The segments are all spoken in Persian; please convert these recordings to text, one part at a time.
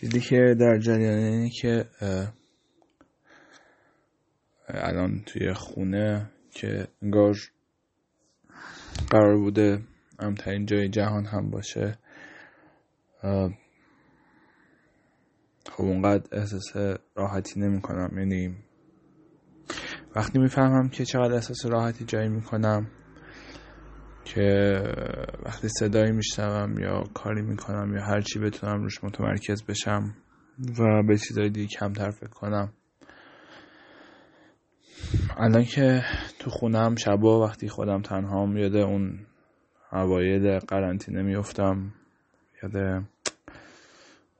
چیزی که در جریانه اینه که الان توی خونه که انگار قرار بوده امترین جای جهان هم باشه، خب اونقدر احساس راحتی نمی کنم. یعنی وقتی میفهمم که چقدر احساس راحتی جایی میکنم که وقتی صدایی میشنوم یا کاری میکنم یا هر چی بتونم روش متمرکز بشم و به چیزای دیگه کمتر فکر کنم. الان که تو خونم شبا وقتی خودم تنهام یاد اون اوایل قرنطینه میافتم، یاد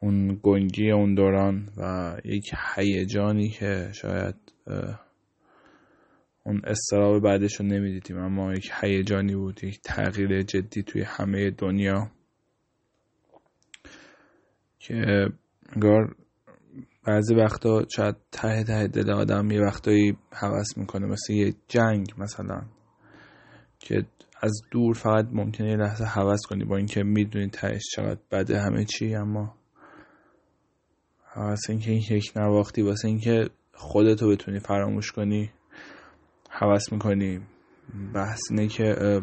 اون گنگی اون دوران و یک هیجانی که شاید اون استراب بعدش رو نمیدیدیم، اما یک هیجانی بود، یک تغییر جدی توی همه دنیا که انگار بعضی وقتا شاید ته ته دل آدم یه وقتایی هوس میکنه، مثل یه جنگ مثلا که از دور فقط ممکنه یه لحظه هوس کنی با اینکه میدونی تهش چقدر بده همه چی، اما هوس اینکه یک نواختی واسه اینکه خودتو بتونی فراموش کنی هوس میکنی. بحث اینه که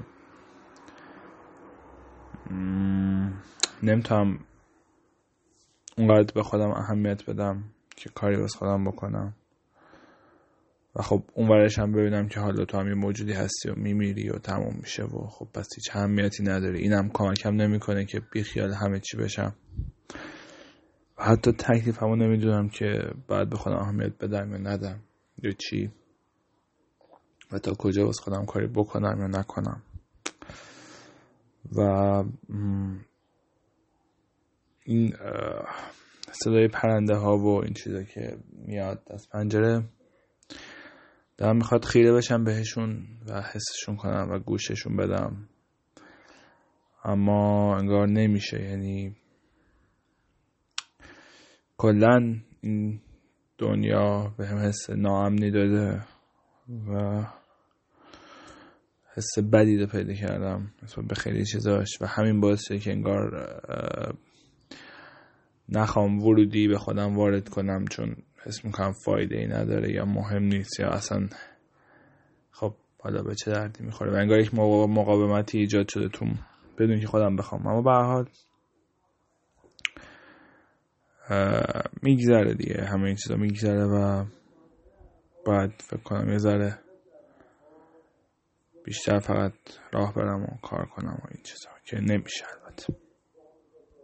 نمیتونم اونقدر به خودم اهمیت بدم که کاری واسه خودم بکنم و خب اونورش هم ببینم که حالا تو هم یه موجودی هستی و میمیری و تموم میشه و خب پس هیچ اهمیتی نداره. اینم کمکم نمیکنه که بیخیال همه چی بشم و حتی تکلیفمو نمیدونم که باید به خودم اهمیت بدم یا ندم یا چی و تا کجا واسه خودم کاری بکنم یا نکنم. و این صدای پرنده ها و این چیزا که میاد از پنجره، دارم میخواد خیره بشم بهشون و حسشون کنم و گوششون بدم، اما انگار نمیشه. یعنی کلن این دنیا به هم حس ناامنی داده و حس بدی رو پیدا کردم مثلا به خیلی چیزاش و همین باعث شده که انگار نخوام ورودی به خودم وارد کنم چون حس میکنم فایده ای نداره یا مهم نیست یا اصلا خب حالا به چه دردی میخوره و انگار یک مقاومتی ایجاد شده تو بدون که خودم بخوام، اما به هر حال میگذره دیگه، همه این چیزا میگذره و باید فکر کنم یه ذره بیشتر فقط راه برم و کار کنم و این چیزا که نمیشه البته.